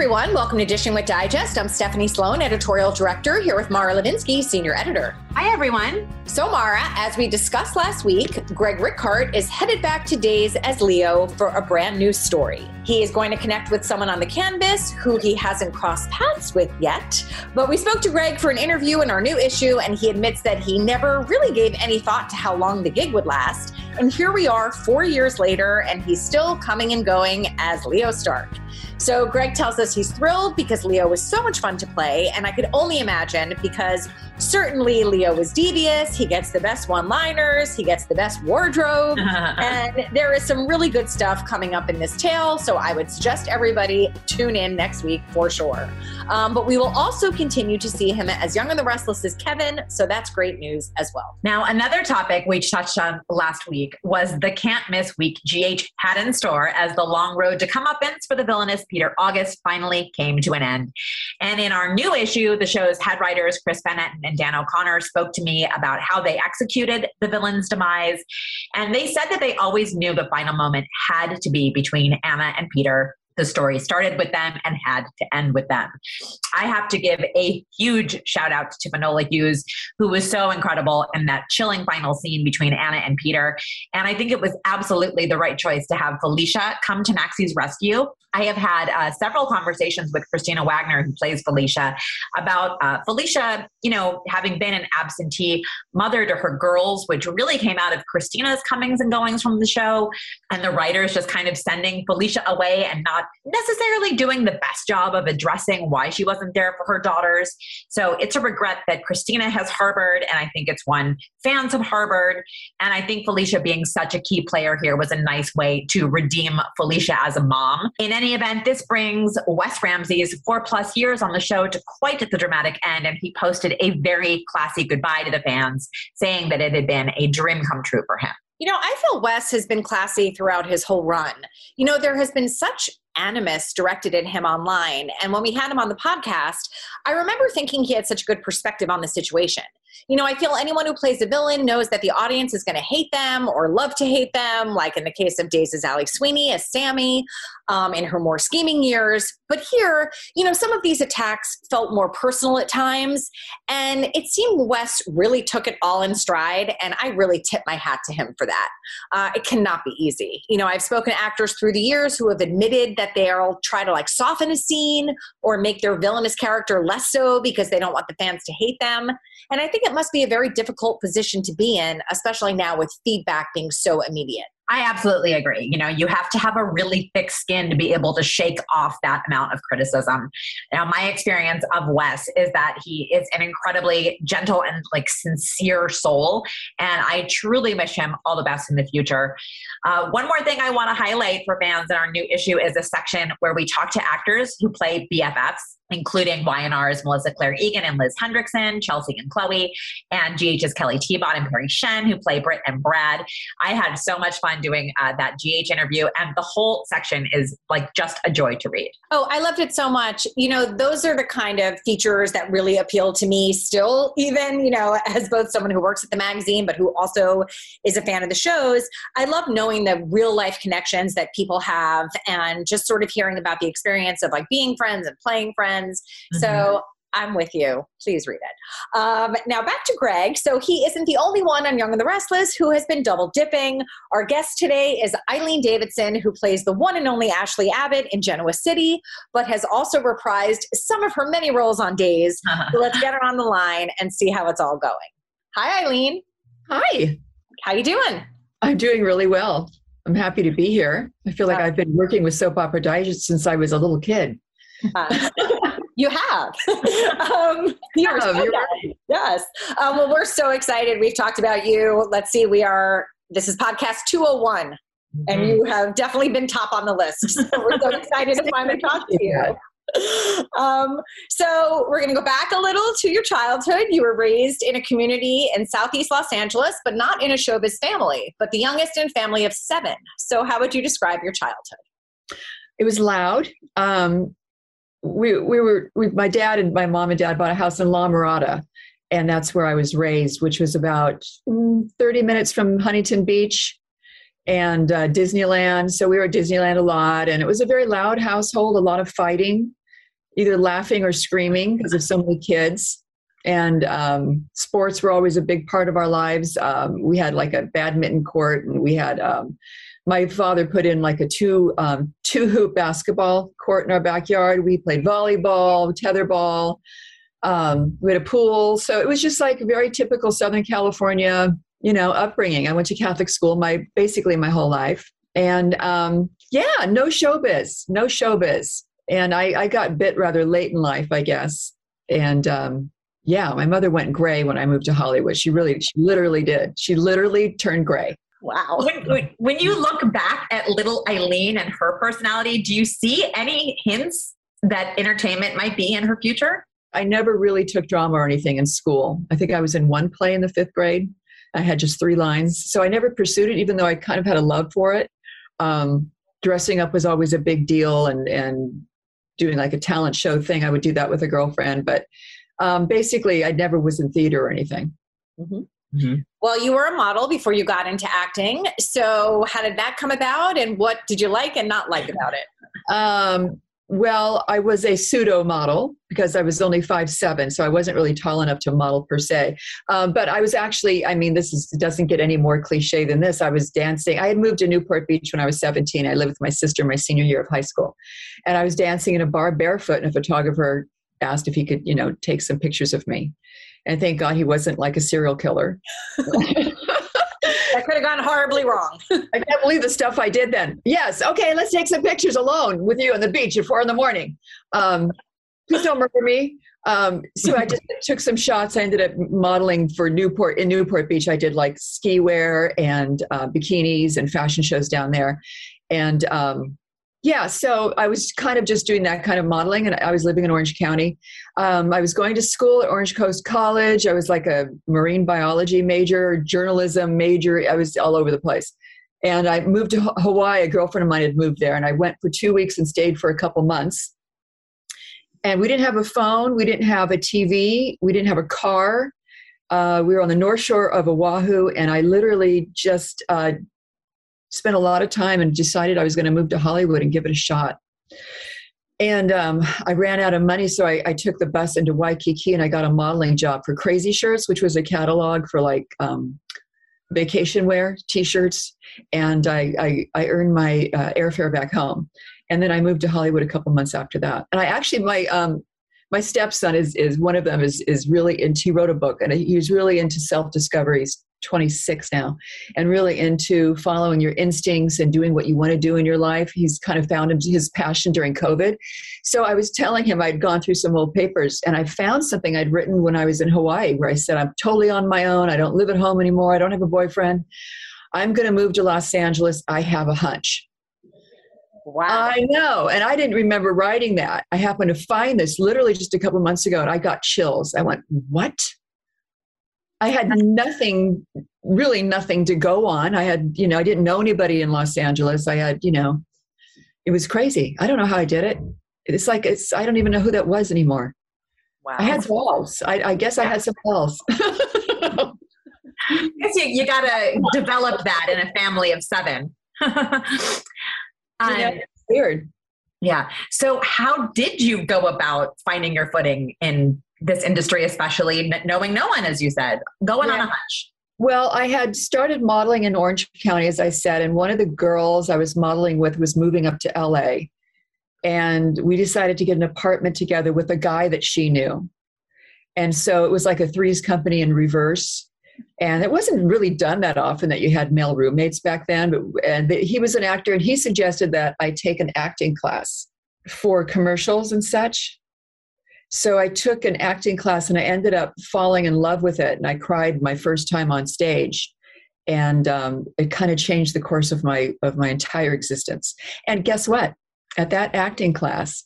Everyone, welcome to Dishing with Digest. I'm Stephanie Sloan, editorial director, here with Mara Levinsky, senior editor. Hi, everyone. So, Mara, as we discussed last week, Greg Rikaart is headed back to Days as Leo for a brand new story. He is going to connect with someone on the canvas who he hasn't crossed paths with yet. But we spoke to Greg for an interview in our new issue, and he admits that he never really gave any thought to how long the gig would last. And here we are 4 years later, and he's still coming and going as Leo Stark. So Greg tells us he's thrilled because Leo was so much fun to play, and I could only imagine because certainly Leo was devious. He gets the best one-liners, he gets the best wardrobe, and there is some really good stuff coming up in this tale, so I would suggest everybody tune in next week for sure. But we will also continue to see him as Young and the Restless as Kevin, so that's great news as well. Now, another topic we touched on last week was the can't-miss week GH had in store as the long road to comeuppance for the villainous Peter August finally came to an end. And in our new issue, the show's head writers Chris Bennett and Dan O'Connor spoke to me about how they executed the villain's demise. And they said that they always knew the final moment had to be between Anna and Peter. The story started with them and had to end with them. I have to give a huge shout out to Finola Hughes, who was so incredible in that chilling final scene between Anna and Peter. And I think it was absolutely the right choice to have Felicia come to Maxie's rescue. I have had several conversations with Christina Wagner, who plays Felicia, about Felicia, you know, having been an absentee mother to her girls, which really came out of Christina's comings and goings from the show, and the writers just kind of sending Felicia away and not necessarily doing the best job of addressing why she wasn't there for her daughters. So it's a regret that Christina has harbored, and I think it's one fans have harbored. And I think Felicia being such a key player here was a nice way to redeem Felicia as a mom. In any event, this brings Wes Ramsey's 4+ years on the show to quite the dramatic end, and he posted a very classy goodbye to the fans, saying that it had been a dream come true for him. You know, I feel Wes has been classy throughout his whole run. You know, there has been such animus directed at him online, and when we had him on the podcast, I remember thinking he had such a good perspective on the situation. You know, I feel anyone who plays a villain knows that the audience is going to hate them or love to hate them, like in the case of Days as Ally Sweeney as Sammy in her more scheming years. But here, you know, some of these attacks felt more personal at times, and it seemed Wes really took it all in stride, and I really tip my hat to him for that. It cannot be easy. You know, I've spoken to actors through the years who have admitted that they'll try to like soften a scene or make their villainous character less so because they don't want the fans to hate them. And I think it must be a very difficult position to be in, especially now with feedback being so immediate. I absolutely agree. You know, you have to have a really thick skin to be able to shake off that amount of criticism. Now, my experience of Wes is that he is an incredibly gentle and like sincere soul, and I truly wish him all the best in the future. One more thing I want to highlight for fans in our new issue is a section where we talk to actors who play BFFs, including Y&R's Melissa Claire Egan and Liz Hendrickson, Chelsea and Chloe, and GH's Kelly Teabot and Perry Shen, who play Britt and Brad. I had so much fun doing that GH interview, and the whole section is like just a joy to read. Oh, I loved it so much. You know, those are the kind of features that really appeal to me still, even, you know, as both someone who works at the magazine, but who also is a fan of the shows. I love knowing the real life connections that people have and just sort of hearing about the experience of like being friends and playing friends. So I'm with you. Please read it. Now back to Greg. So he isn't the only one on Young and the Restless who has been double dipping. Our guest today is Eileen Davidson, who plays the one and only Ashley Abbott in Genoa City, but has also reprised some of her many roles on Days. So let's get her on the line and see how it's all going. Hi, Eileen. Hi. How you doing? I'm doing really well. I'm happy to be here. I feel like I've been working with Soap Opera Digest since I was a little kid. You have. Right. Yes. Well, we're so excited. We've talked about you. Let's see. This is podcast 201, and you have definitely been top on the list. So we're so excited to finally talk to you. So we're going to go back a little to your childhood. You were raised in a community in Southeast Los Angeles, but not in a showbiz family, but the youngest in a family of 7. So how would you describe your childhood? It was loud. My dad and my mom and dad bought a house in La Mirada, and that's where I was raised, which was about 30 minutes from Huntington Beach and Disneyland. So we were at Disneyland a lot, and it was a very loud household, a lot of fighting, either laughing or screaming because of so many kids. And sports were always a big part of our lives. We had like a badminton court, and we had my father put in like a two-hoop basketball court in our backyard. We played volleyball, tetherball. We had a pool. So it was just like very typical Southern California, upbringing. I went to Catholic school basically my whole life. And no showbiz. And I got bit rather late in life, I guess. And my mother went gray when I moved to Hollywood. She literally did. She literally turned gray. Wow. When you look back at little Eileen and her personality, do you see any hints that entertainment might be in her future? I never really took drama or anything in school. I think I was in one play in the 5th grade. I had just 3 lines. So I never pursued it, even though I kind of had a love for it. Dressing up was always a big deal, and doing like a talent show thing. I would do that with a girlfriend. But basically, I never was in theater or anything. Mm-hmm. Mm-hmm. Well, you were a model before you got into acting. So how did that come about, and what did you like and not like about it? Well, I was a pseudo model because I was only 5'7", so I wasn't really tall enough to model per se. But I was actually, it doesn't get any more cliche than this. I was dancing. I had moved to Newport Beach when I was 17. I lived with my sister my senior year of high school. And I was dancing in a bar barefoot, and a photographer asked if he could, take some pictures of me. And thank God he wasn't like a serial killer. That could have gone horribly wrong. I can't believe the stuff I did then. Yes. Okay. Let's take some pictures alone with you on the beach at 4 a.m. Please don't murder me. So I just took some shots. I ended up modeling for Newport Beach. I did like ski wear and bikinis and fashion shows down there. And so I was kind of just doing that kind of modeling, and I was living in Orange County. I was going to school at Orange Coast College. I was like a marine biology major, journalism major. I was all over the place. And I moved to Hawaii. A girlfriend of mine had moved there, and I went for 2 weeks and stayed for a couple months. And we didn't have a phone. We didn't have a TV. We didn't have a car. We were on the North Shore of Oahu, and I literally just spent a lot of time and decided I was going to move to Hollywood and give it a shot. And I ran out of money, so I took the bus into Waikiki, and I got a modeling job for Crazy Shirts, which was a catalog for like vacation wear, T-shirts. And I earned my airfare back home. And then I moved to Hollywood a couple months after that. And I actually, my stepson is one of them is really into, he wrote a book, and he was really into self-discovery. He's 26 now, and really into following your instincts and doing what you want to do in your life. He's kind of found his passion during COVID. So I was telling him I'd gone through some old papers, and I found something I'd written when I was in Hawaii, where I said, I'm totally on my own. I don't live at home anymore. I don't have a boyfriend. I'm going to move to Los Angeles. I have a hunch. Wow. I know. And I didn't remember writing that. I happened to find this literally just a couple months ago, and I got chills. I went, what? I had really nothing to go on. I had, I didn't know anybody in Los Angeles. I had, it was crazy. I don't know how I did it. It's like, I don't even know who that was anymore. Wow. I had walls. I guess I had some walls. I guess you got to develop that in a family of 7. It's weird. Yeah. So how did you go about finding your footing in this industry, especially knowing no one, as you said, going on a hunch? Well, I had started modeling in Orange County, as I said, and one of the girls I was modeling with was moving up to LA. And we decided to get an apartment together with a guy that she knew. And so it was like a Three's Company in reverse. And it wasn't really done that often that you had male roommates back then. But, and he was an actor, and he suggested that I take an acting class for commercials and such. So I took an acting class, and I ended up falling in love with it. And I cried my first time on stage. And it kind of changed the course of my entire existence. And guess what? At that acting class,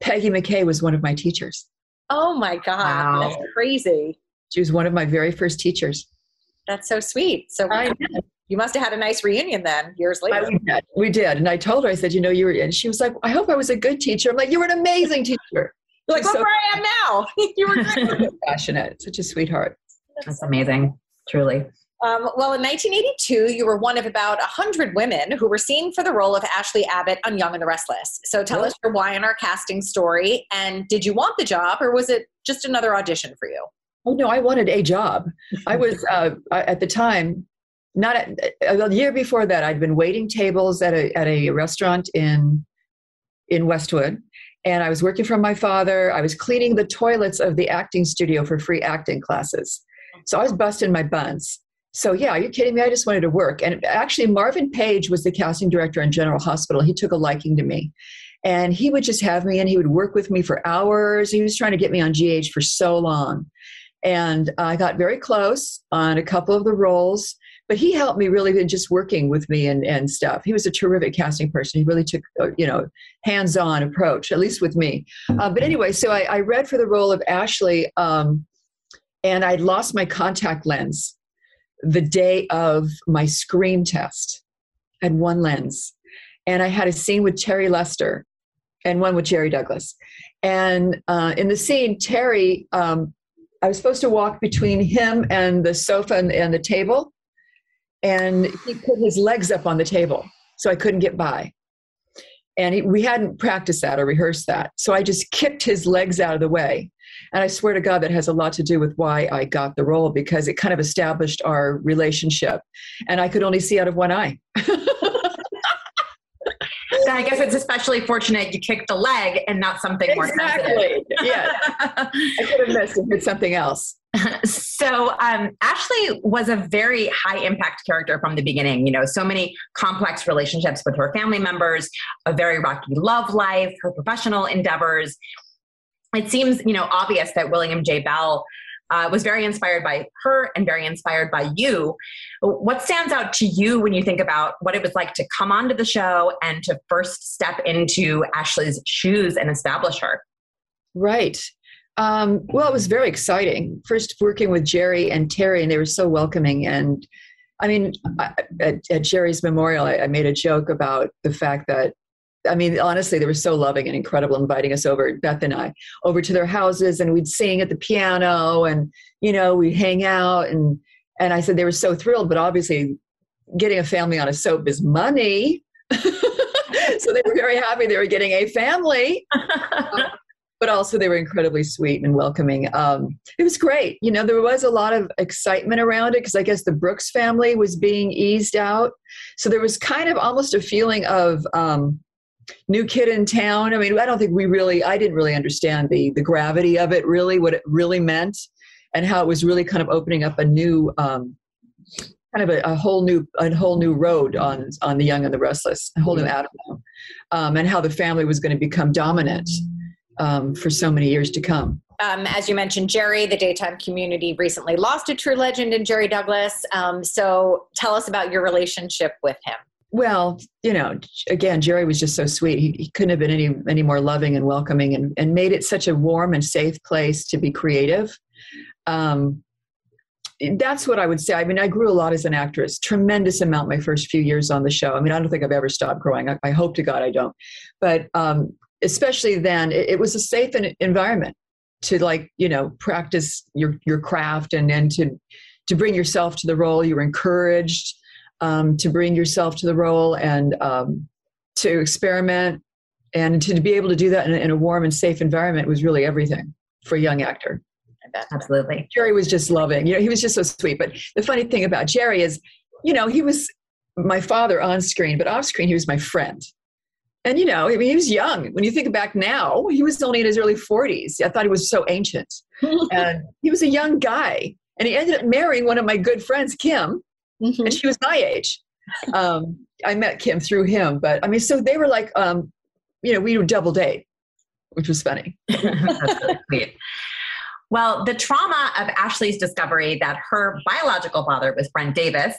Peggy McKay was one of my teachers. Oh, my God. Wow. That's crazy. She was one of my very first teachers. That's so sweet. So you must have had a nice reunion then, years later. We did. And I told her, I said, you know, you were, and she was like, I hope I was a good teacher. I'm like, you were an amazing teacher. You're like, look where I am now. You were great. Passionate. Such a sweetheart. That's amazing. Truly. Well, in 1982, you were one of about 100 women who were seen for the role of Ashley Abbott on Young and the Restless. So tell us your why in our casting story, and did you want the job, or was it just another audition for you? Oh, no, I wanted a job. I was, at the time, a year before that, I'd been waiting tables at a restaurant in Westwood, and I was working for my father. I was cleaning the toilets of the acting studio for free acting classes. So I was busting my buns. So yeah, are you kidding me? I just wanted to work. And actually, Marvin Page was the casting director on General Hospital. He took a liking to me. And he would just have me, and he would work with me for hours. He was trying to get me on GH for so long. And I got very close on a couple of the roles. But he helped me really in just working with me and stuff. He was a terrific casting person. He really took, hands-on approach, at least with me. But anyway, so I read for the role of Ashley, and I'd lost my contact lens the day of my screen test. I had one lens. And I had a scene with Terry Lester and one with Jerry Douglas. And in the scene, Terry, I was supposed to walk between him and the sofa and the table. And he put his legs up on the table. So I couldn't get by. And we hadn't practiced that or rehearsed that. So I just kicked his legs out of the way. And I swear to God, that has a lot to do with why I got the role, because it kind of established our relationship. And I could only see out of one eye. And I guess it's especially fortunate you kicked the leg and not something more sensitive. Exactly. Yeah. I could have missed and hit something else. So Ashley was a very high impact character from the beginning. You know, so many complex relationships with her family members, a very rocky love life, her professional endeavors. It seems, obvious that William J. Bell was very inspired by her and very inspired by you. What stands out to you when you think about what it was like to come onto the show and to first step into Ashley's shoes and establish her? Right. Well, it was very exciting. First working with Jerry and Terry, and they were so welcoming. And I mean, at Jerry's memorial, I made a joke about the fact that, honestly, they were so loving and incredible, inviting us over, Beth and I, over to their houses, and we'd sing at the piano, and, we'd hang out. And I said they were so thrilled, but obviously getting a family on a soap is money. So they were very happy they were getting a family. But also they were incredibly sweet and welcoming. It was great. There was a lot of excitement around it because I guess the Brooks family was being eased out. So there was kind of almost a feeling of new kid in town. I don't think I didn't really understand the gravity of it really, what it really meant and how it was really kind of opening up a new, a whole new road on the Young and the Restless, a whole new avenue, and how the family was going to become dominant for so many years to come. As you mentioned, Jerry, the daytime community recently lost a true legend in Jerry Douglas. So tell us about your relationship with him. Well, again, Jerry was just so sweet. He couldn't have been any more loving and welcoming and made it such a warm and safe place to be creative. That's what I would say. I grew a lot as an actress, tremendous amount my first few years on the show. I don't think I've ever stopped growing. I hope to God I don't. But especially then, it was a safe environment to practice your craft and to bring yourself to the role. You were encouraged to bring yourself to the role and to experiment, and to be able to do that in a warm and safe environment was really everything for a young actor. at that time. Absolutely. Jerry was just loving. You know, he was just so sweet. But the funny thing about Jerry is, you know, he was my father on screen, but off screen, he was my friend. And, you know, I mean, he was young. When you think back now, he was only in his early 40s. I thought he was so ancient. And he was a young guy. And he ended up marrying one of my good friends, Kim, and she was my age. I met Kim through him. But, I mean, so they were like, you know, we would double date, which was funny. That's really sweet. Well, the trauma of Ashley's discovery that her biological father was Brent Davis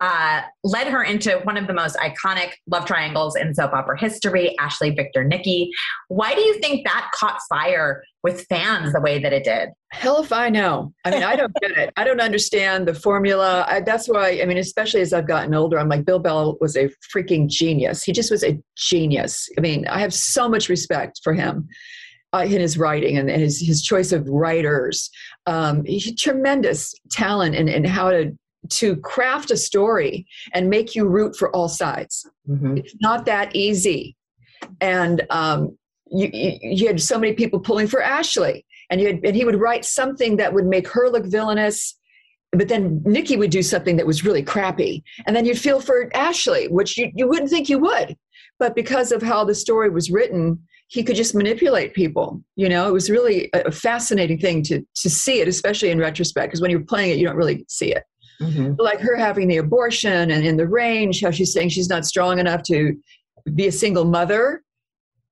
led her into one of the most iconic love triangles in soap opera history, Ashley, Victor, Nikki. Why do you think that caught fire with fans the way that it did? Hell if I know. I mean, I don't get it. I don't understand the formula. That's why, I mean, especially as I've gotten older, I'm like, Bill Bell was a freaking genius. He just was a genius. I mean, I have so much respect for him. In his writing and his choice of writers, tremendous talent in how to craft a story and make you root for all sides. It's not that easy. And you had so many people pulling for Ashley, and he would write something that would make her look villainous, but then Nikki would do something that was really crappy, and then you'd feel for Ashley, which you wouldn't think you would, but because of how the story was written, he could just manipulate people. You know, it was really a fascinating thing to see it, especially in retrospect, because when you're playing it, you don't really see it. But like her having the abortion and in the range, how she's saying she's not strong enough to be a single mother.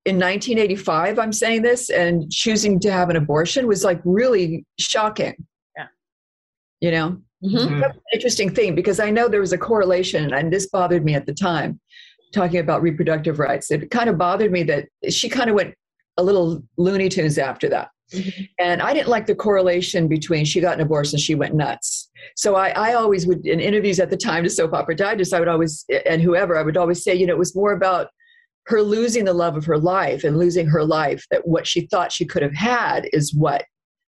In 1985, I'm saying this, and choosing to have an abortion was like really shocking. Yeah. You know, that's an interesting thing, because I know there was a correlation, and this bothered me at the time. Talking about reproductive rights, it kind of bothered me that she kind of went a little Looney Tunes after that. And I didn't like the correlation between she got an abortion, she went nuts. So I always would, in interviews at the time to soap opera digest, I would always, and whoever, I would always say, you know, it was more about her losing the love of her life and losing her life, that what she thought she could have had is what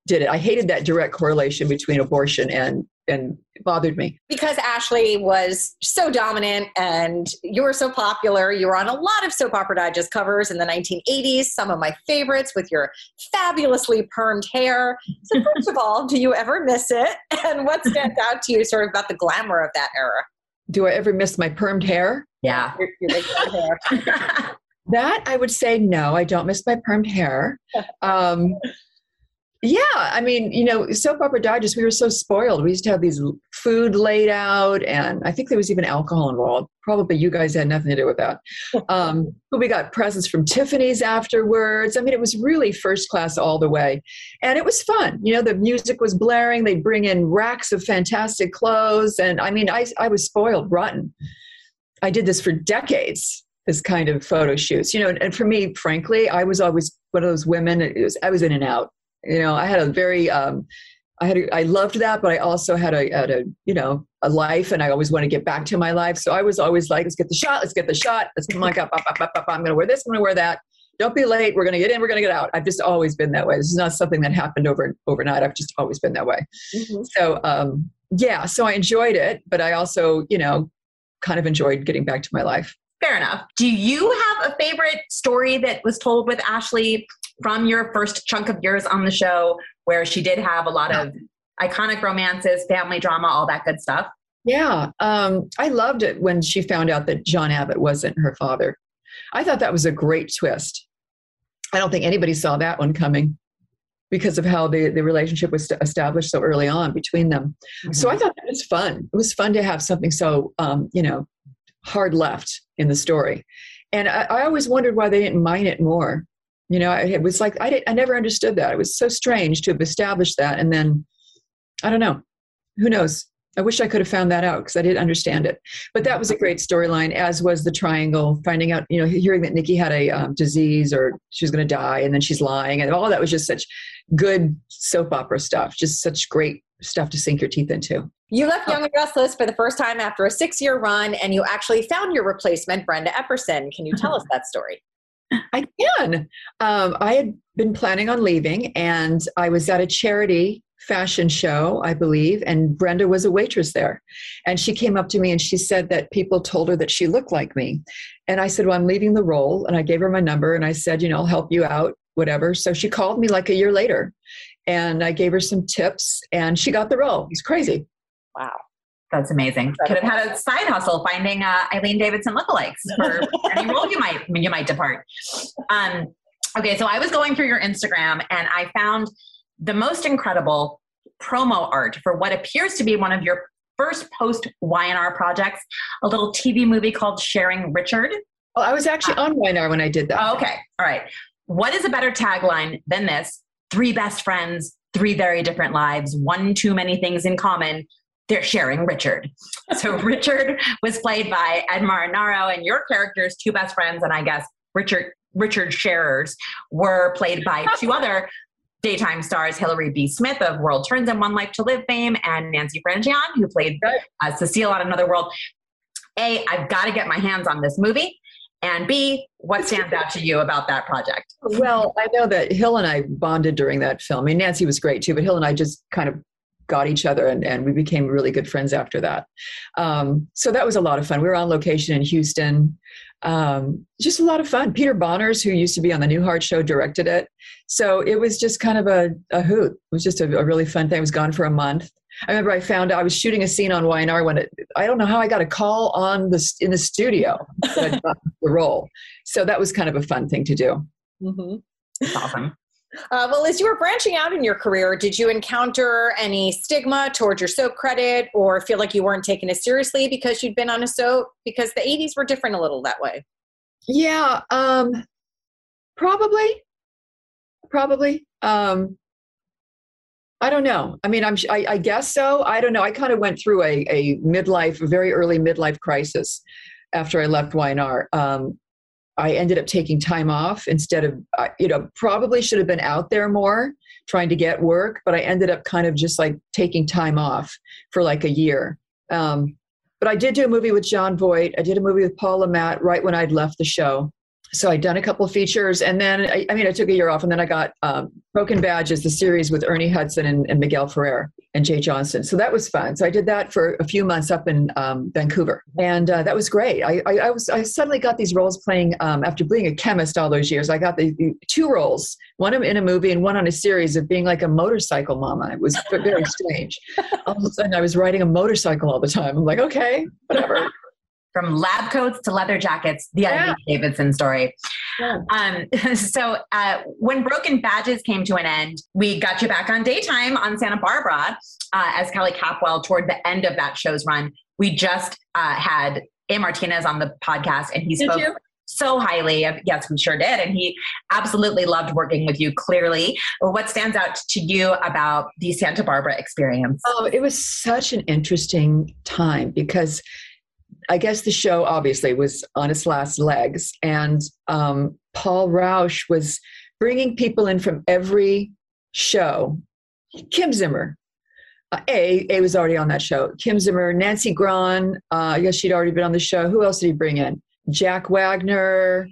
did it. I hated that direct correlation between abortion and it bothered me. Because Ashley was so dominant and you were so popular. You were on a lot of Soap Opera Digest covers in the 1980s, some of my favorites, with your fabulously permed hair. So first of all, do you ever miss it? And what stands out to you sort of about the glamour of that era? Do I ever miss my permed hair? Yeah. That I would say, no, I don't miss my permed hair. Yeah, I mean, you know, Soap Opera Digest, we were so spoiled. We used to have these food laid out, and I think there was even alcohol involved. Probably you guys had nothing to do with that. But we got presents from Tiffany's afterwards. I mean, it was really first class all the way. And it was fun. You know, the music was blaring. They'd bring in racks of fantastic clothes. And I mean, I was spoiled rotten. I did this for decades, this kind of photo shoots. You know, and for me, frankly, I was always one of those women. I was in and out. You know, I had a very, I loved that, but I also had a, you know, a life, and I always want to get back to my life. So I was always like, let's get the shot. Let's come on, I'm going to wear this, I'm going to wear that. Don't be late. We're going to get in, we're going to get out. I've just always been that way. This is not something that happened overnight. I've just always been that way. So, yeah, so I enjoyed it, but I also, you know, kind of enjoyed getting back to my life. Fair enough. Do you have a favorite story that was told with Ashley from your first chunk of years on the show, where she did have a lot of iconic romances, family drama, all that good stuff? Yeah. I loved it when she found out that John Abbott wasn't her father. I thought that was a great twist. I don't think anybody saw that one coming, because of how the relationship was established so early on between them. So I thought that was fun. It was fun to have something so, you know, hard left in the story. And I always wondered why they didn't mine it more. You know, it was like, I never understood that. It was so strange to have established that. And then, I don't know, who knows? I wish I could have found that out, because I didn't understand it. But that was a great storyline, as was the triangle, finding out, you know, hearing that Nikki had a disease, or she was going to die, and then she's lying. And all that was just such good soap opera stuff, just such great stuff to sink your teeth into. You left Young and Restless for the first time after a 6-year run, and you actually found your replacement, Brenda Epperson. Can you tell us that story? I can. I had been planning on leaving, and I was at a charity fashion show, I believe, and Brenda was a waitress there. And she came up to me and she said that people told her that she looked like me. And I said, well, I'm leaving the role. And I gave her my number and I said, you know, I'll help you out. whatever. So she called me like a year later and I gave her some tips and she got the role. He's crazy. Wow. That's amazing. Could have had a side hustle finding Eileen Davidson lookalikes for any role you might depart. Okay. So I was going through your Instagram and I found the most incredible promo art for what appears to be one of your first post Y&R projects, a little TV movie called Sharing Richard. Well, I was actually on Y&R when I did that. Oh, okay. All right. What is a better tagline than this? 3 best friends, 3 very different lives, 1 too many things in common. They're sharing Richard. So Richard was played by Ed Marinaro and your character's 2 best friends. And I guess Richard Sharers were played by 2 other daytime stars, Hilary B. Smith of World Turns and One Life to Live fame, and Nancy Frangian, who played Cecile on Another World. A, I've got to get my hands on this movie. And B, what stands out to you about that project? Well, I know that Hill and I bonded during that film. I mean, Nancy was great too, but Hill and I just kind of got each other and we became really good friends after that. So that was a lot of fun. We were on location in Houston. Just a lot of fun. Peter Bonners, who used to be on the Newhart show, directed it. So it was just kind of a hoot. It was just a really fun thing. I was gone for a month. I remember I found out I was shooting a scene on Y&R when I don't know how I got a call in the studio that I got the role. So that was kind of a fun thing to do. Mm-hmm. That's awesome. Well, as you were branching out in your career, did you encounter any stigma towards your soap credit or feel like you weren't taken as seriously because you'd been on a soap? Because the 80s were different a little that way. Yeah, probably. I don't know. I mean, I guess so. I don't know. I kind of went through very early midlife crisis after I left Y&R. I ended up taking time off instead of, probably should have been out there more trying to get work, but I ended up kind of just like taking time off for like a year. But I did do a movie with John Voight. I did a movie with Paul LaMatt right when I'd left the show. So I'd done a couple of features and then, I took a year off and then I got Broken Badges, the series with Ernie Hudson and Miguel Ferrer and Jay Johnson. So that was fun. So I did that for a few months up in Vancouver and that was great. I suddenly got these roles playing, after being a chemist all those years, I got the 2 roles, one in a movie and one on a series of being like a motorcycle mama. It was very strange. All of a sudden I was riding a motorcycle all the time. I'm like, okay, whatever. From lab coats to leather jackets, the Eileen Davidson story. Yeah. So when Broken Badges came to an end, we got you back on daytime on Santa Barbara as Kelly Capwell toward the end of that show's run. We just had A. Martinez on the podcast and he spoke so highly. Yes, we sure did. And he absolutely loved working with you, clearly. What stands out to you about the Santa Barbara experience? Oh, it was such an interesting time because I guess the show obviously was on its last legs and Paul Rausch was bringing people in from every show. Kim Zimmer, A was already on that show. Kim Zimmer, Nancy Gran, I guess she'd already been on the show. Who else did he bring in? Jack Wagner.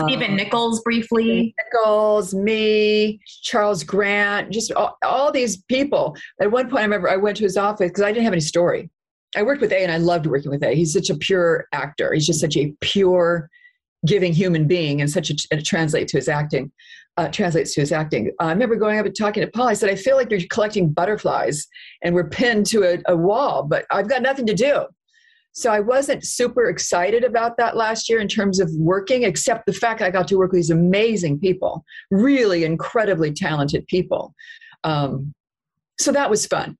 Stephen Nichols briefly. Nichols, me, Charles Grant, just all these people. At one point I remember I went to his office because I didn't have any story. I worked with A and I loved working with A. He's such a pure actor. He's just such a pure giving human being and such a translates to his acting. I remember going up and talking to Paul. I said, I feel like you're collecting butterflies and we're pinned to a wall, but I've got nothing to do. So I wasn't super excited about that last year in terms of working, except the fact I got to work with these amazing people, really incredibly talented people. So that was fun.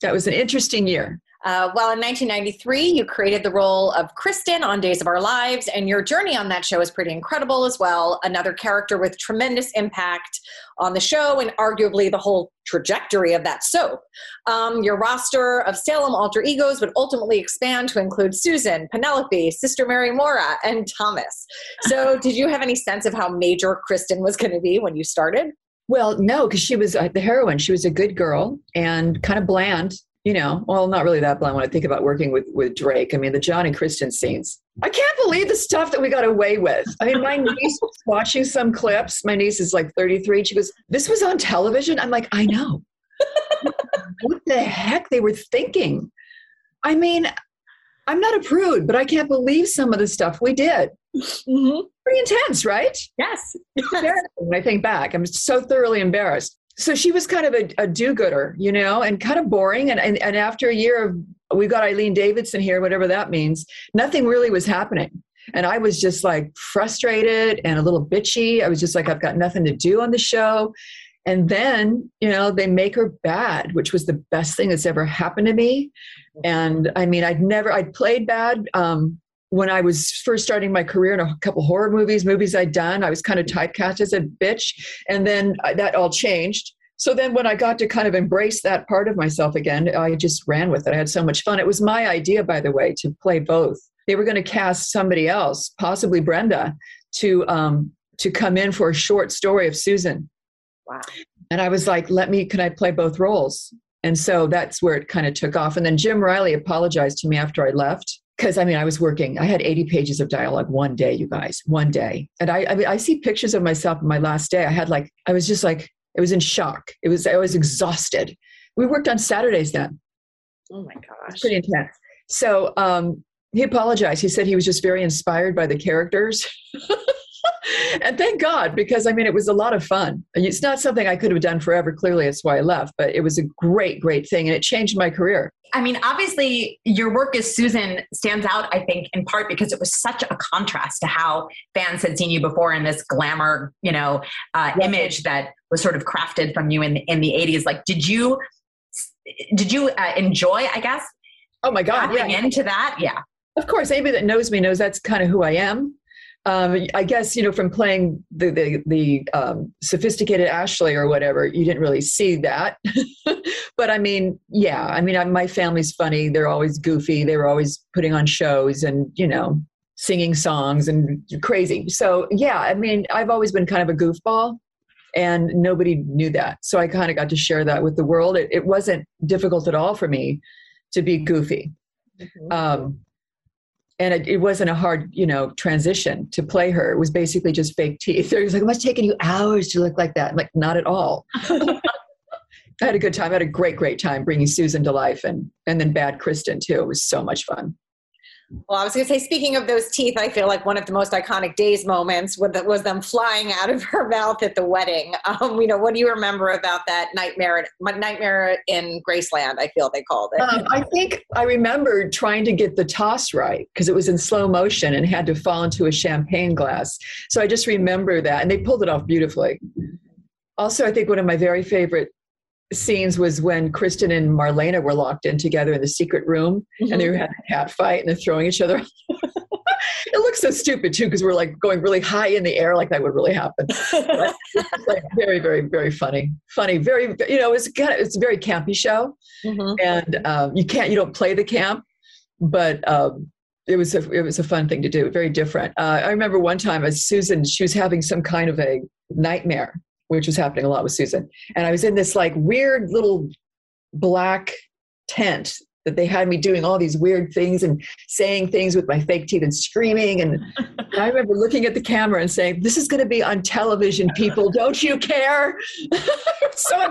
That was an interesting year. Well, in 1993, you created the role of Kristen on Days of Our Lives, and your journey on that show is pretty incredible as well. Another character with tremendous impact on the show and arguably the whole trajectory of that soap. Your roster of Salem alter egos would ultimately expand to include Susan, Penelope, Sister Mary Mora, and Thomas. So did you have any sense of how major Kristen was going to be when you started? Well, no, because she was the heroine. She was a good girl and kind of bland. Well, not really that bland when I think about working with Drake. I mean, the John and Kristen scenes. I can't believe the stuff that we got away with. I mean, my niece was watching some clips. My niece is like 33. She goes, this was on television? I'm like, I know. What the heck they were thinking. I mean, I'm not a prude, but I can't believe some of the stuff we did. Mm-hmm. Pretty intense, right? Yes. When I think back, I'm so thoroughly embarrassed. So she was kind of a do-gooder, you know, and kind of boring. And after a year of, we've got Eileen Davidson here, whatever that means, nothing really was happening. And I was just like frustrated and a little bitchy. I was just like, I've got nothing to do on the show. And then, you know, they make her bad, which was the best thing that's ever happened to me. And I mean, I'd played bad when I was first starting my career in a couple horror movies I'd done. I was kind of typecast as a bitch. And then that all changed. So then when I got to kind of embrace that part of myself again, I just ran with it. I had so much fun. It was my idea, by the way, to play both. They were going to cast somebody else, possibly Brenda, to come in for a short story of Susan. Wow. And I was like, can I play both roles? And so that's where it kind of took off. And then Jim Riley apologized to me after I left. Because I mean, I was working, I had 80 pages of dialogue one day, you guys, one day. And I see pictures of myself on my last day. I was just like, it was in shock. I was exhausted. We worked on Saturdays then. Oh my gosh. It was pretty intense. So he apologized. He said he was just very inspired by the characters. And thank God, because I mean, it was a lot of fun. It's not something I could have done forever. Clearly, that's why I left, but it was a great, great thing. And it changed my career. I mean, obviously your work as Susan stands out, I think, in part because it was such a contrast to how fans had seen you before in this glamour, you know, image that was sort of crafted from you in the 80s. Like, did you enjoy, I guess? Oh my God. Into that. Yeah. Of course. Anybody that knows me knows that's kind of who I am. I guess, you know, from playing the sophisticated Ashley or whatever, you didn't really see that. But I mean, yeah, I mean, my family's funny. They're always goofy. They were always putting on shows and, you know, singing songs and crazy. So yeah, I mean, I've always been kind of a goofball and nobody knew that. So I kind of got to share that with the world. It wasn't difficult at all for me to be goofy. Mm-hmm. And it wasn't a hard, you know, transition to play her. It was basically just fake teeth. It was like, it must have taken you hours to look like that. I'm like, not at all. I had a good time. I had a great, great time bringing Susan to life and then Bad Kristen too. It was so much fun. Well, I was going to say, speaking of those teeth, I feel like one of the most iconic Days moments was them flying out of her mouth at the wedding. You know, what do you remember about that nightmare in Graceland, I feel they called it? I think I remember trying to get the toss right because it was in slow motion and had to fall into a champagne glass. So I just remember that. And they pulled it off beautifully. Also, I think one of my very favorite scenes was when Kristen and Marlena were locked in together in the secret room. Mm-hmm. And they had a cat fight and they're throwing each other. It looks so stupid too, because we're like going really high in the air, like that would really happen. But it's like very, very, very funny, very, you know, it's a very campy show. Mm-hmm. And you don't play the camp, but it was a fun thing to do. Very different. I remember one time as Susan, she was having some kind of a nightmare, which was happening a lot with Susan. And I was in this like weird little black tent that they had me doing all these weird things and saying things with my fake teeth and screaming. And I remember looking at the camera and saying, this is going to be on television, people. Don't you care? It was so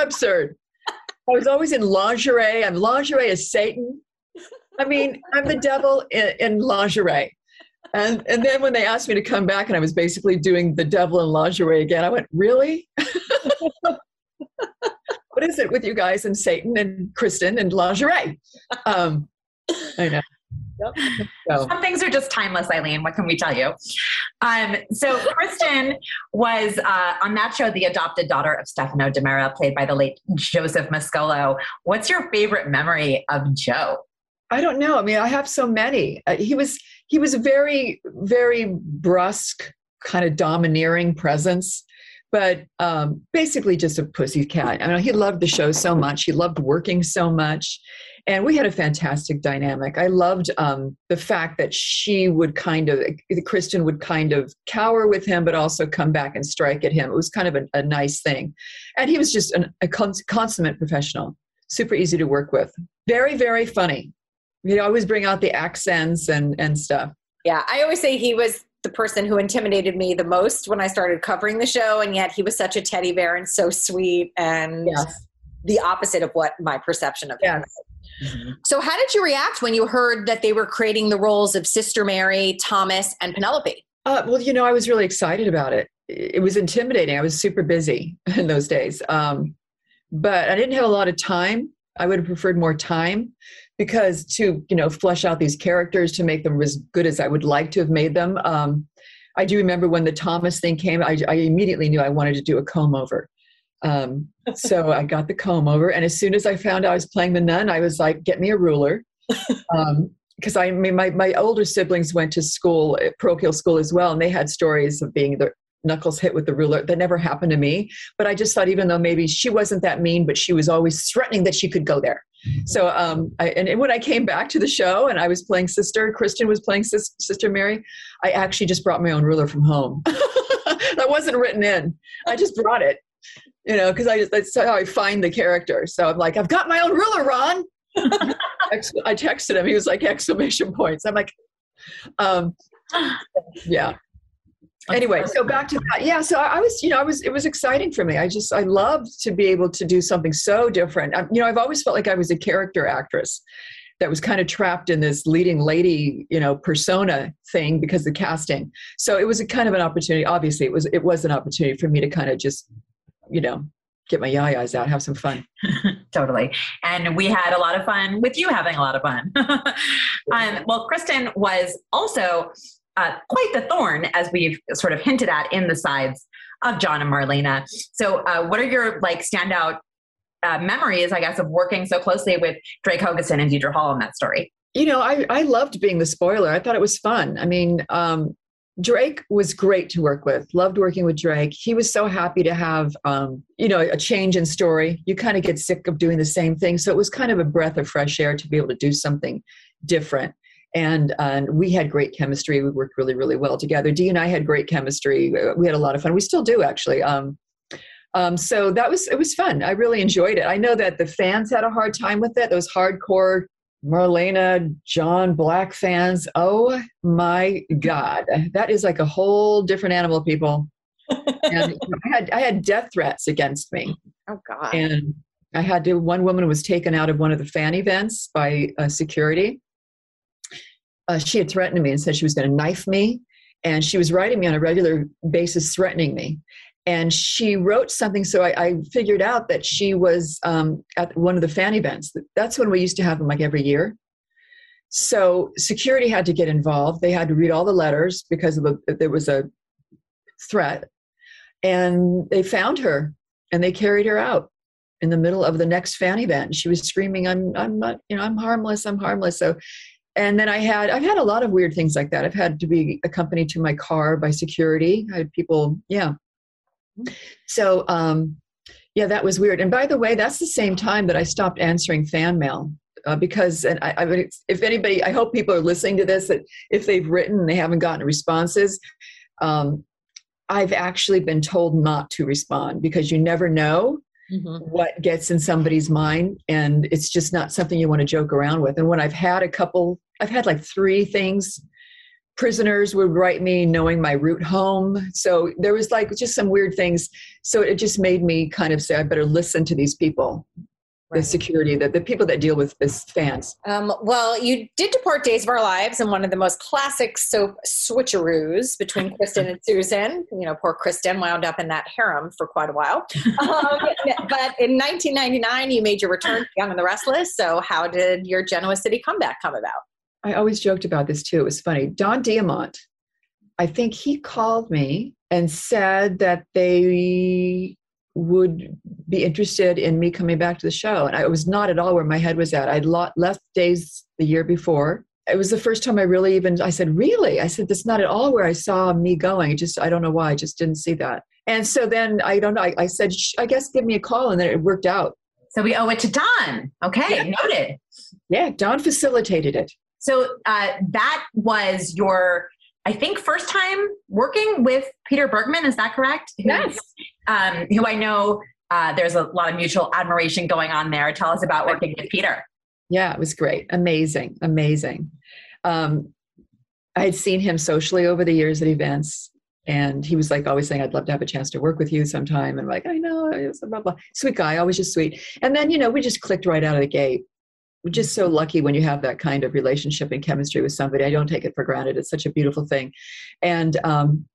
absurd. I was always in lingerie. I'm lingerie as Satan. I mean, I'm the devil in lingerie. And then when they asked me to come back and I was basically doing the devil in lingerie again, I went, really? What is it with you guys and Satan and Kristen and lingerie? I know. Yep. So. Some things are just timeless, Eileen. What can we tell you? So Kristen was on that show, the adopted daughter of Stefano Demera, played by the late Joseph Mascolo. What's your favorite memory of Joe? I don't know. I mean, I have so many. He was a very, very brusque, kind of domineering presence, but basically just a pussycat. I mean, he loved the show so much. He loved working so much. And we had a fantastic dynamic. I loved the fact that Kristen would kind of cower with him, but also come back and strike at him. It was kind of a nice thing. And he was just a consummate professional, super easy to work with. Very, very funny. He'd always bring out the accents and stuff. Yeah, I always say he was the person who intimidated me the most when I started covering the show, and yet he was such a teddy bear and so sweet and the opposite of what my perception of them. Mm-hmm. So how did you react when you heard that they were creating the roles of Sister Mary, Thomas, and Penelope? Well, you know, I was really excited about it. It was intimidating. I was super busy in those days. But I didn't have a lot of time. I would have preferred more time because to, you know, flesh out these characters, to make them as good as I would like to have made them. I do remember when the Thomas thing came, I immediately knew I wanted to do a comb over. So I got the comb over, and as soon as I found out I was playing the nun, I was like, get me a ruler. Because I mean, my older siblings went to school, parochial school as well, and they had stories of being the knuckles hit with the ruler. That never happened to me. But I just thought, even though maybe she wasn't that mean, but she was always threatening that she could go there. So and when I came back to the show and I was playing Sister, Kristen was playing Sister Mary, I actually just brought my own ruler from home. That wasn't written in. I just brought it. You know, because that's how I find the character. So I'm like, I've got my own ruler, Ron. I texted him. He was like, exclamation points. I'm like, yeah. Anyway, so back to that. Yeah, so I was, you know, it was exciting for me. I loved to be able to do something so different. You know, I've always felt like I was a character actress that was kind of trapped in this leading lady, you know, persona thing because of the casting. So it was a kind of an opportunity. Obviously, it was an opportunity for me to kind of just, you know, get my yayas out, have some fun. Totally. And we had a lot of fun with you having a lot of fun. Well, Kristen was also quite the thorn, as we've sort of hinted at in the sides of John and Marlena. So what are your like standout memories, I guess, of working so closely with Drake Hogestyn and Deidre Hall in that story? You know, I loved being the spoiler. I thought it was fun. I mean, Drake was great to work with. Loved working with Drake. He was so happy to have, you know, a change in story. You kind of get sick of doing the same thing. So it was kind of a breath of fresh air to be able to do something different. And we had great chemistry. We worked really, really well together. Dee and I had great chemistry. We had a lot of fun. We still do, actually. So it was fun. I really enjoyed it. I know that the fans had a hard time with it. Those hardcore Marlena, John Black fans. Oh my God. That is like a whole different animal, people. And I had death threats against me. Oh God. And I had to, one woman was taken out of one of the fan events by security. She had threatened me and said she was going to knife me. And she was writing me on a regular basis, threatening me. And she wrote something. So I figured out that she was at one of the fan events. That's when we used to have them like every year. So security had to get involved. They had to read all the letters because of there was a threat. And they found her and they carried her out in the middle of the next fan event. She was screaming, I'm not, you know, I'm harmless. I'm harmless. So, and then I've had a lot of weird things like that. I've had to be accompanied to my car by security. I had people, yeah. So, yeah, that was weird. And by the way, that's the same time that I stopped answering fan mail because, and if anybody, I hope people are listening to this, that if they've written and they haven't gotten responses, I've actually been told not to respond because you never know mm-hmm. what gets in somebody's mind. And it's just not something you want to joke around with. And when I've had like three things. Prisoners would write me knowing my route home. So there was like just some weird things. So it just made me kind of say, I better listen to these people, right. The security, the people that deal with this fans. Well, you did deport Days of Our Lives and one of the most classic soap switcheroos between Kristen and Susan. You know, poor Kristen wound up in that harem for quite a while. But in 1999, you made your return to Young and the Restless. So how did your Genoa City comeback come about? I always joked about this too. It was funny. Don Diamant, I think he called me and said that they would be interested in me coming back to the show. And I was not at all where my head was at. I'd left Days the year before. It was the first time I really even, I said, really? I said, that's not at all where I saw me going. I don't know why. I just didn't see that. And so then I don't know. I said, I guess give me a call. And then it worked out. So we owe it to Don. Okay. Yeah. Noted. Yeah. Don facilitated it. So that was your, I think, first time working with Peter Bergman. Is that correct? Yes. Who I know there's a lot of mutual admiration going on there. Tell us about working with Peter. Yeah, it was great. Amazing. Amazing. I had seen him socially over the years at events. And he was like always saying, I'd love to have a chance to work with you sometime. And I'm like, I know, blah, blah. Sweet guy, always just sweet. And then, you know, we just clicked right out of the gate. We're just so lucky when you have that kind of relationship and chemistry with somebody. I don't take it for granted. It's such a beautiful thing. And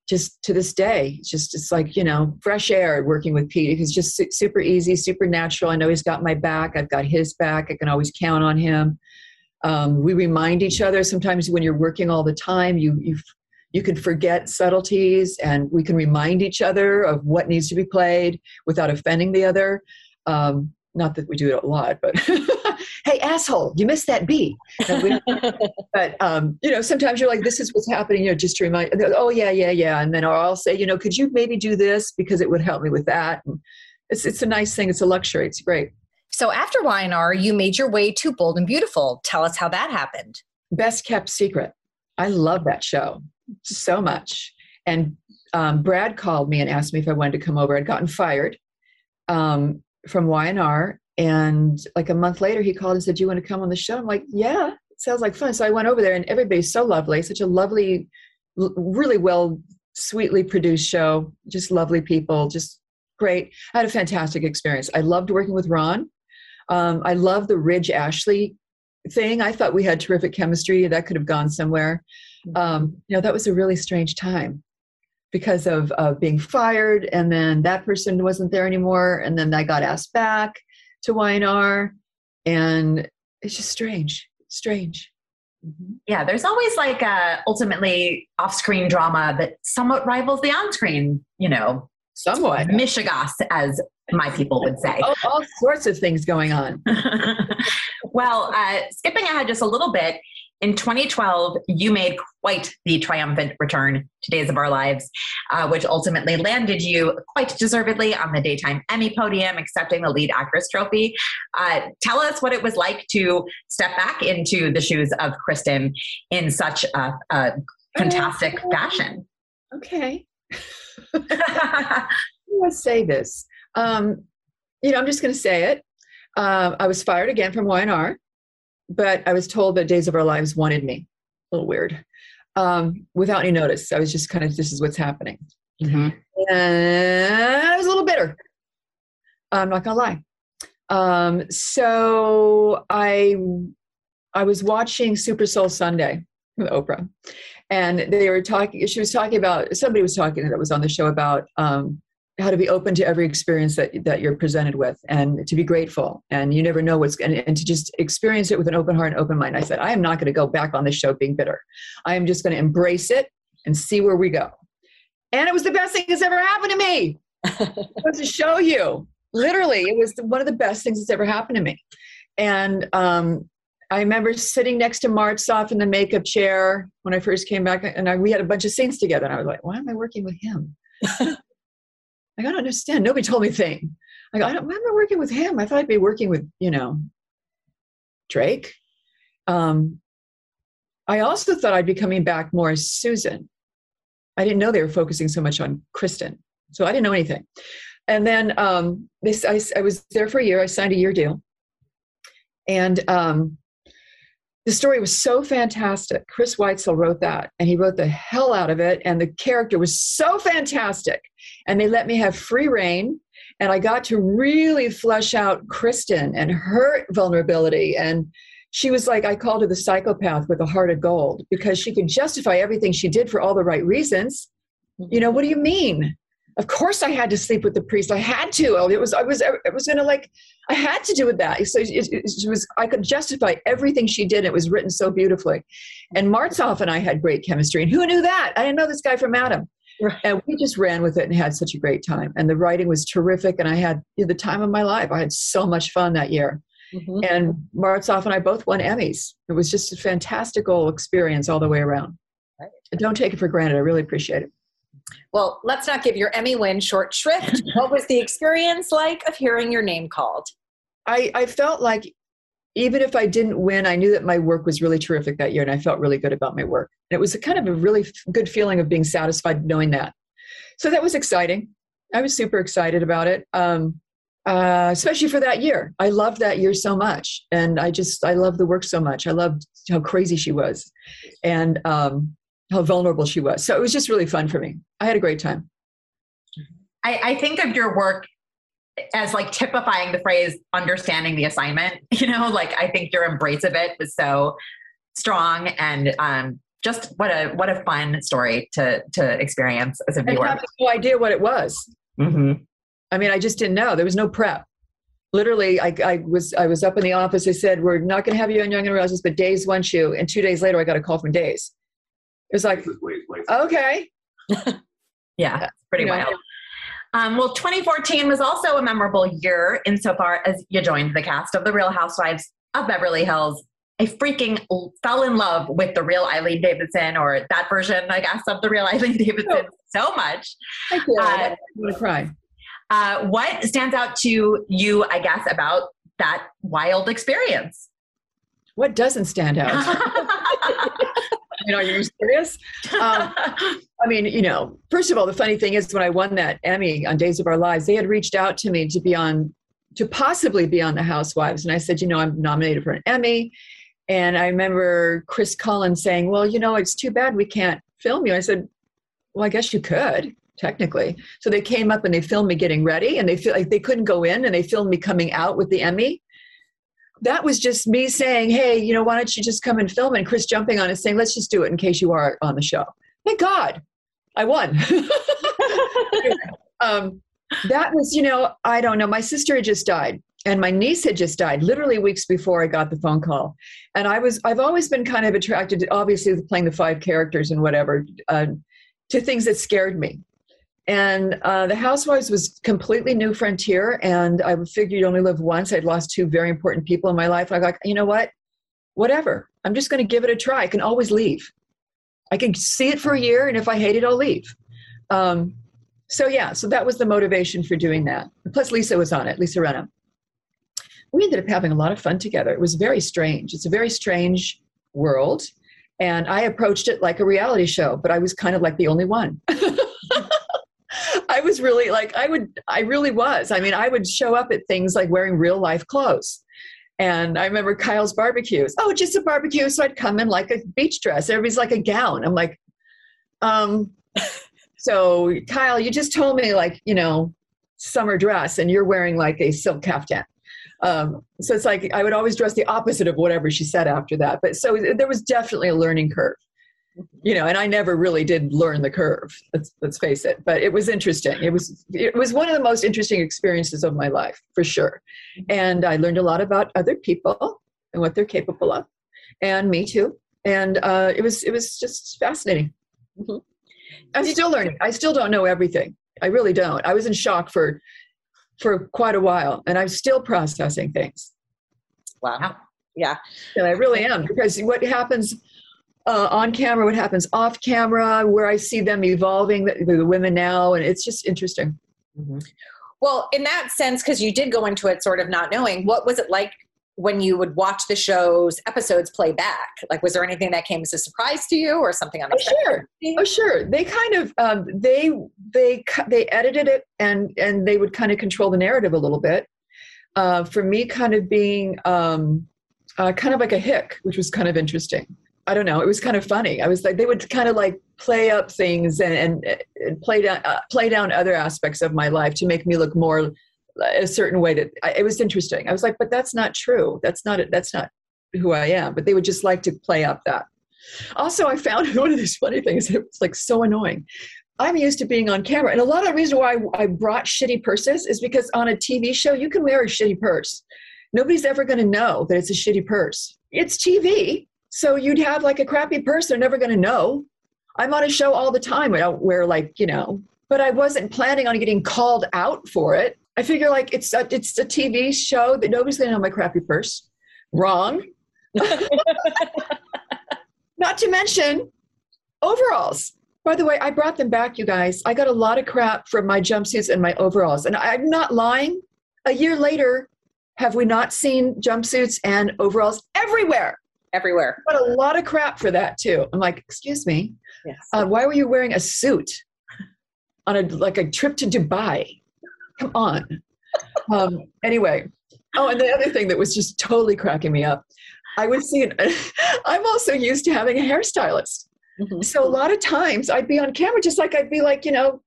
just to this day, it's like, you know, fresh air working with Pete. He's just super easy, super natural. I know he's got my back. I've got his back. I can always count on him. We remind each other sometimes when you're working all the time, you can forget subtleties, and we can remind each other of what needs to be played without offending the other. Not that we do it a lot, but hey, asshole, you missed that beat. But, you know, sometimes you're like, this is what's happening, you know, just to remind, oh yeah, yeah, yeah. And then I'll say, you know, could you maybe do this because it would help me with that. And it's a nice thing. It's a luxury. It's great. So after Y&R, you made your way to Bold and Beautiful. Tell us how that happened. Best kept secret. I love that show so much. And Brad called me and asked me if I wanted to come over. I'd gotten fired from Y&R. And like a month later, he called and said, do you want to come on the show? I'm like, yeah, it sounds like fun. So I went over there, and everybody's so lovely, such a lovely, really well, sweetly produced show, just lovely people, just great. I had a fantastic experience. I loved working with Ron. I love the Ridge Ashley thing. I thought we had terrific chemistry. That could have gone somewhere. You know, that was a really strange time because of being fired, and then that person wasn't there anymore, and then I got asked back to Y&R, and it's just strange. Yeah, there's always like a ultimately off-screen drama that somewhat rivals the on-screen, you know, somewhat mishigas, as my people would say. All sorts of things going on. Well, skipping ahead just a little bit, in 2012, you made quite the triumphant return to Days of Our Lives, which ultimately landed you quite deservedly on the Daytime Emmy podium, accepting the Lead Actress Trophy. Tell us what it was like to step back into the shoes of Kristen in such a fantastic fashion. Okay. I want to say this. You know, I'm just going to say it. I was fired again from Y&R. But I was told that Days of Our Lives wanted me. A little weird. Without any notice. I was just kind of, this is what's happening. And I was a little bitter. I'm not going to lie. So I was watching Super Soul Sunday with Oprah. And they were talking, somebody was talking that was on the show about how to be open to every experience that you're presented with, and to be grateful, and you never know and to just experience it with an open heart and open mind. I said, I am not going to go back on this show being bitter. I am just going to embrace it and see where we go. And it was the best thing that's ever happened to me. To show you, literally, it was one of the best things that's ever happened to me. And, I remember sitting next to Martsoff in the makeup chair when I first came back, and we had a bunch of scenes together, and I was like, why am I working with him? Like, I don't understand. Nobody told me a thing. Like, I don't remember working with him. I thought I'd be working with, you know, Drake. I also thought I'd be coming back more as Susan. I didn't know they were focusing so much on Kristen. So I didn't know anything. And then I was there for a year. I signed a year deal. And the story was so fantastic. Chris Weitzel wrote that, and he wrote the hell out of it. And the character was so fantastic. And they let me have free reign. And I got to really flesh out Kristen and her vulnerability. And she was like, I called her the psychopath with a heart of gold, because she could justify everything she did for all the right reasons. You know, what do you mean? Of course I had to sleep with the priest. I had to. It was going to, like, I had to do with that. So I could justify everything she did. It was written so beautifully. And Martsoff and I had great chemistry. And who knew that? I didn't know this guy from Adam. Right. And we just ran with it and had such a great time. And the writing was terrific. And I had the time of my life. I had so much fun that year. And Martsoff and I both won Emmys. It was just a fantastical experience all the way around. Right. Don't take it for granted. I really appreciate it. Well, let's not give your Emmy win short shrift. What was the experience like of hearing your name called? I felt like even if I didn't win, I knew that my work was really terrific that year, and I felt really good about my work. And it was a kind of a really good feeling of being satisfied knowing that. So that was exciting. I was super excited about it, especially for that year. I loved that year so much, and I loved the work so much. I loved how crazy she was. And how vulnerable she was. So it was just really fun for me. I had a great time. I think of your work as like typifying the phrase, understanding the assignment, you know, like I think your embrace of it was so strong and, just what a fun story to experience as a viewer. I had no idea what it was. Mm-hmm. I mean, I just didn't know. There was no prep. Literally, I was up in the office. They said, we're not going to have you on Young and Restless, but Days wants you. And 2 days later, I got a call from Days. It was like, wait. Okay. Yeah, that's pretty wild. Know. Well, 2014 was also a memorable year insofar as you joined the cast of The Real Housewives of Beverly Hills. I freaking fell in love with the real Eileen Davidson, or that version, I guess, of the real Eileen Davidson so much. I did. I'm going to cry. What stands out to you, I guess, about that wild experience? What doesn't stand out? You know, are you serious? I mean, you know, first of all, the funny thing is when I won that Emmy on Days of Our Lives, they had reached out to me to possibly be on The Housewives. And I said, you know, I'm nominated for an Emmy. And I remember Chris Collins saying, well, you know, it's too bad we can't film you. I said, well, I guess you could, technically. So they came up and they filmed me getting ready, and they feel like they couldn't go in, and they filmed me coming out with the Emmy. That was just me saying, hey, you know, why don't you just come and film? And Chris jumping on and saying, let's just do it in case you are on the show. Thank God I won. That was, you know, I don't know. My sister had just died. And my niece had just died literally weeks before I got the phone call. And I've always been kind of attracted to, obviously, playing the five characters and whatever, to things that scared me. And The Housewives was completely new frontier. And I figured you'd only live once. I'd lost two very important people in my life. And I got, you know what? Whatever. I'm just going to give it a try. I can always leave. I can see it for a year. And if I hate it, I'll leave. So yeah, so that was the motivation for doing that. Plus Lisa was on it, Lisa Renna. We ended up having a lot of fun together. It was very strange. It's a very strange world. And I approached it like a reality show, but I was kind of like the only one. I was really like, I really was. I mean, I would show up at things like wearing real life clothes. And I remember Kyle's barbecues. Oh, just a barbecue. So I'd come in like a beach dress. Everybody's like a gown. I'm like, so Kyle, you just told me like, you know, summer dress and you're wearing like a silk caftan. So it's like, I would always dress the opposite of whatever she said after that. But so there was definitely a learning curve, you know, and I never really did learn the curve. Let's face it, but it was interesting. It was one of the most interesting experiences of my life for sure. And I learned a lot about other people and what they're capable of, and me too. And, it was just fascinating. Mm-hmm. I'm still learning. I still don't know everything. I really don't. I was in shock for quite a while, and I'm still processing things. Wow. Yeah. And I really am, because what happens on camera, what happens off camera, where I see them evolving, the women now, and it's just interesting. Mm-hmm. Well, in that sense, because you did go into it sort of not knowing, what was it like when you would watch the show's episodes play back? Like, was there anything that came as a surprise to you or something unexpected? Oh, sure. They kind of, they edited it and they would kind of control the narrative a little bit. For me, kind of being kind of like a hick, which was kind of interesting. I don't know. It was kind of funny. I was like, they would kind of like play up things and play down other aspects of my life to make me look more a certain way that it was interesting. I was like, but that's not true. That's not who I am. But they would just like to play up that. Also, I found one of these funny things. It was like so annoying. I'm used to being on camera. And a lot of the reason why I brought shitty purses is because on a TV show, you can wear a shitty purse. Nobody's ever going to know that it's a shitty purse. It's TV. So you'd have like a crappy purse. They're never going to know. I'm on a show all the time. I don't wear like, you know, but I wasn't planning on getting called out for it. I figure like it's a TV show that nobody's going to know my crappy purse. Wrong. Not to mention overalls. By the way, I brought them back, you guys. I got a lot of crap from my jumpsuits and my overalls. And I'm not lying. A year later, have we not seen jumpsuits and overalls everywhere? Everywhere. I got a lot of crap for that too. I'm like, excuse me. Yes. Why were you wearing a suit on a trip to Dubai? Come on. Anyway. Oh, and the other thing that was just totally cracking me up. I'm also used to having a hairstylist. Mm-hmm. So a lot of times I'd be on camera, just like I'd be like, you know,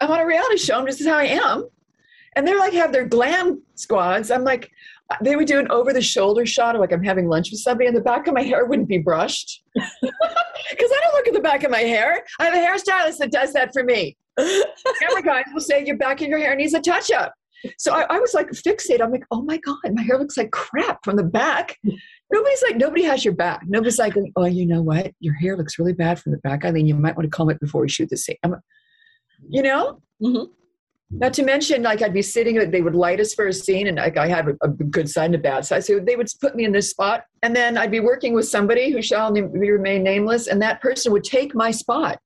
I'm on a reality show. This is how I am. And they're like, have their glam squads. I'm like, they would do an over the shoulder shot of like, I'm having lunch with somebody, and the back of my hair wouldn't be brushed. Cause I don't look at the back of my hair. I have a hairstylist that does that for me. Camera guys will say your back of your hair needs a touch up. So I was like fixated. I'm like, oh my God, my hair looks like crap from the back. Nobody has your back. Nobody's like, oh, you know what? Your hair looks really bad from the back. Eileen, you might want to comb it before we shoot the scene. You know? Mm-hmm. Not to mention, like, I'd be sitting, they would light us for a scene, and like I had a good side and a bad side. So they would put me in this spot, and then I'd be working with somebody who shall remain nameless, and that person would take my spot.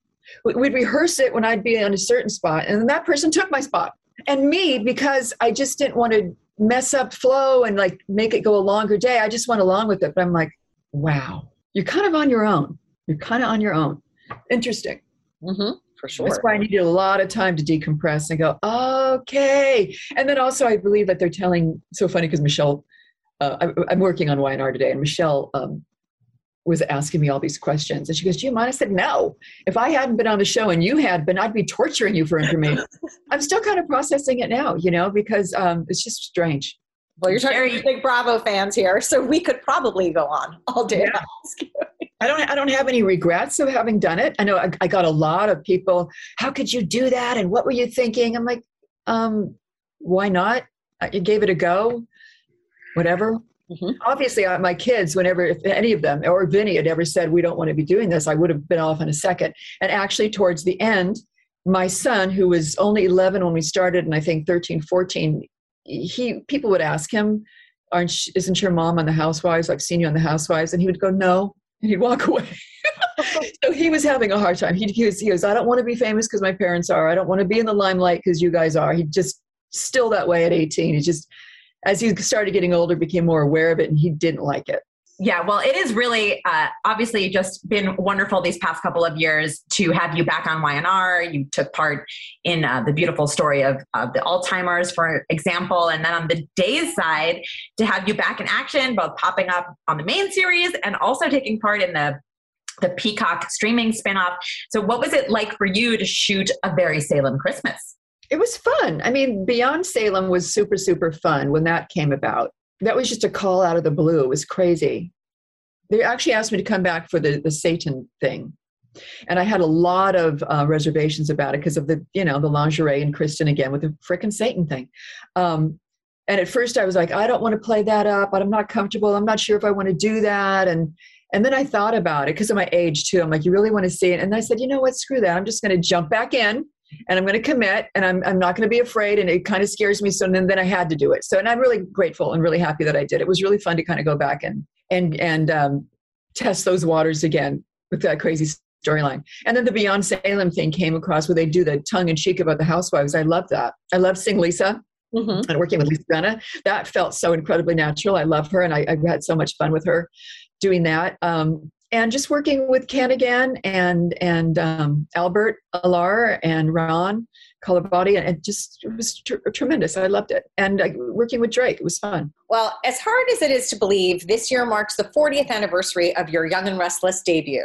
We'd rehearse it when I'd be on a certain spot, and then that person took my spot. And me, because I just didn't want to mess up flow and like make it go a longer day, I just went along with it. But I'm like, wow, you're kind of on your own. You're kind of on your own. Interesting. Mm-hmm. For sure. That's why I needed a lot of time to decompress and go, okay. And then also I believe that they're telling, so funny because Michelle, I'm working on Y&R today, and Michelle was asking me all these questions. And she goes, do you mind? I said, no. If I hadn't been on the show and you had been, I'd be torturing you for information. I'm still kind of processing it now, you know, because it's just strange. Well, you're talking to big Bravo fans here, so we could probably go on all day. Yeah. I don't have any regrets of having done it. I know I got a lot of people, how could you do that? And what were you thinking? I'm like, why not? You gave it a go, whatever. Mm-hmm. Obviously, my kids, whenever, if any of them or Vinny had ever said, we don't want to be doing this, I would have been off in a second. And actually towards the end, my son, who was only 11 when we started, and I think 13, 14, people would ask him, isn't your mom on The Housewives? I've seen you on The Housewives. And he would go, no. And he'd walk away. So he was having a hard time. He goes, I don't want to be famous because my parents are. I don't want to be in the limelight because you guys are. He just still that way at 18. He just, as he started getting older, became more aware of it, and he didn't like it. Yeah, well, it is really obviously just been wonderful these past couple of years to have you back on Y&R. You took part in the beautiful story of the Alzheimer's, for example, and then on the Days side, to have you back in action, both popping up on the main series and also taking part in the Peacock streaming spinoff. So what was it like for you to shoot A Very Salem Christmas? It was fun. I mean, Beyond Salem was super, super fun when that came about. That was just a call out of the blue. It was crazy. They actually asked me to come back for the Satan thing. And I had a lot of reservations about it because of the lingerie and Kristen again with the frickin' Satan thing. And at first I was like, I don't want to play that up, but I'm not comfortable. I'm not sure if I want to do that. And then I thought about it because of my age too. I'm like, you really want to see it? And I said, you know what? Screw that. I'm just going to jump back in. And I'm going to commit, and I'm not going to be afraid, and it kind of scares me. So then I had to do it. So, and I'm really grateful and really happy that I did. It was really fun to kind of go back and test those waters again with that crazy storyline. And then the Beyond Salem thing came across where they do the tongue in cheek about the housewives. I love that. I love Sing Lisa. Mm-hmm. And working with Lisa Benna, that felt so incredibly natural. I love her, and I had so much fun with her doing that. And just working with Canigan and Albert Alar and Ron Colabody, and just, it was tremendous. I loved it. And working with Drake, it was fun. Well, as hard as it is to believe, this year marks the 40th anniversary of your Young and Restless debut.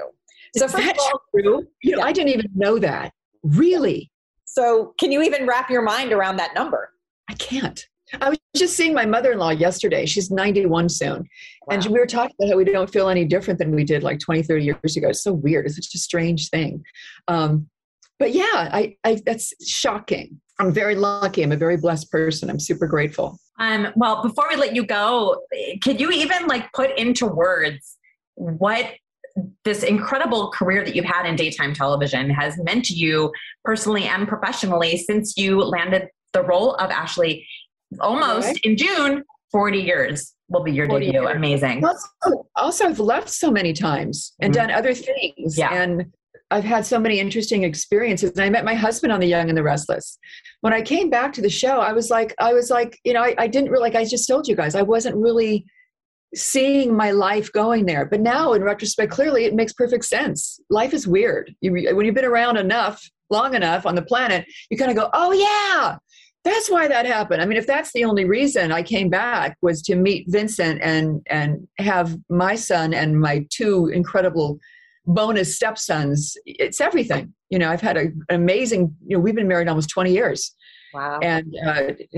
So first of all, true? You know, yeah. I didn't even know that. Really? So can you even wrap your mind around that number? I can't. I was just seeing my mother-in-law yesterday. She's 91 soon. Wow. And we were talking about how we don't feel any different than we did like 20, 30 years ago. It's so weird. It's such a strange thing. But yeah, I that's shocking. I'm very lucky. I'm a very blessed person. I'm super grateful. Well, before we let you go, could you even like put into words what this incredible career that you've had in daytime television has meant to you personally and professionally since you landed the role of Ashley almost right. In June, 40 years will be your debut. Years. Amazing. Also, I've left so many times and done other things. Yeah. And I've had so many interesting experiences. And I met my husband on The Young and the Restless. When I came back to the show, I was like, you know, I didn't really, like I just told you guys, I wasn't really seeing my life going there. But now in retrospect, clearly it makes perfect sense. Life is weird. When you've been around long enough on the planet, you kind of go, oh yeah. That's why that happened. I mean, if that's the only reason I came back was to meet Vincent and have my son and my two incredible bonus stepsons. It's everything. You know, I've had an amazing, you know, we've been married almost 20 years. Wow. And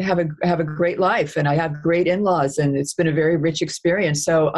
have a great life, and I have great in-laws, and it's been a very rich experience. So,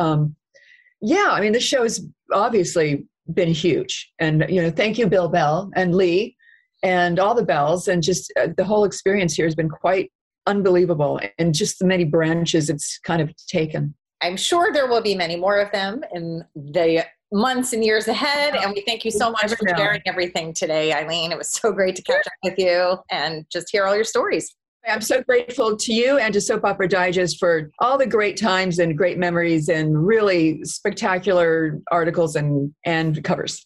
yeah, I mean, this show has obviously been huge, and, you know, thank you, Bill Bell and Lee and all the Bells, and just the whole experience here has been quite unbelievable, and just the many branches it's kind of taken. I'm sure there will be many more of them in the months and years ahead. And we thank you so much for sharing everything today, Eileen. It was so great to catch up with you and just hear all your stories. I'm so grateful to you and to Soap Opera Digest for all the great times and great memories and really spectacular articles and covers.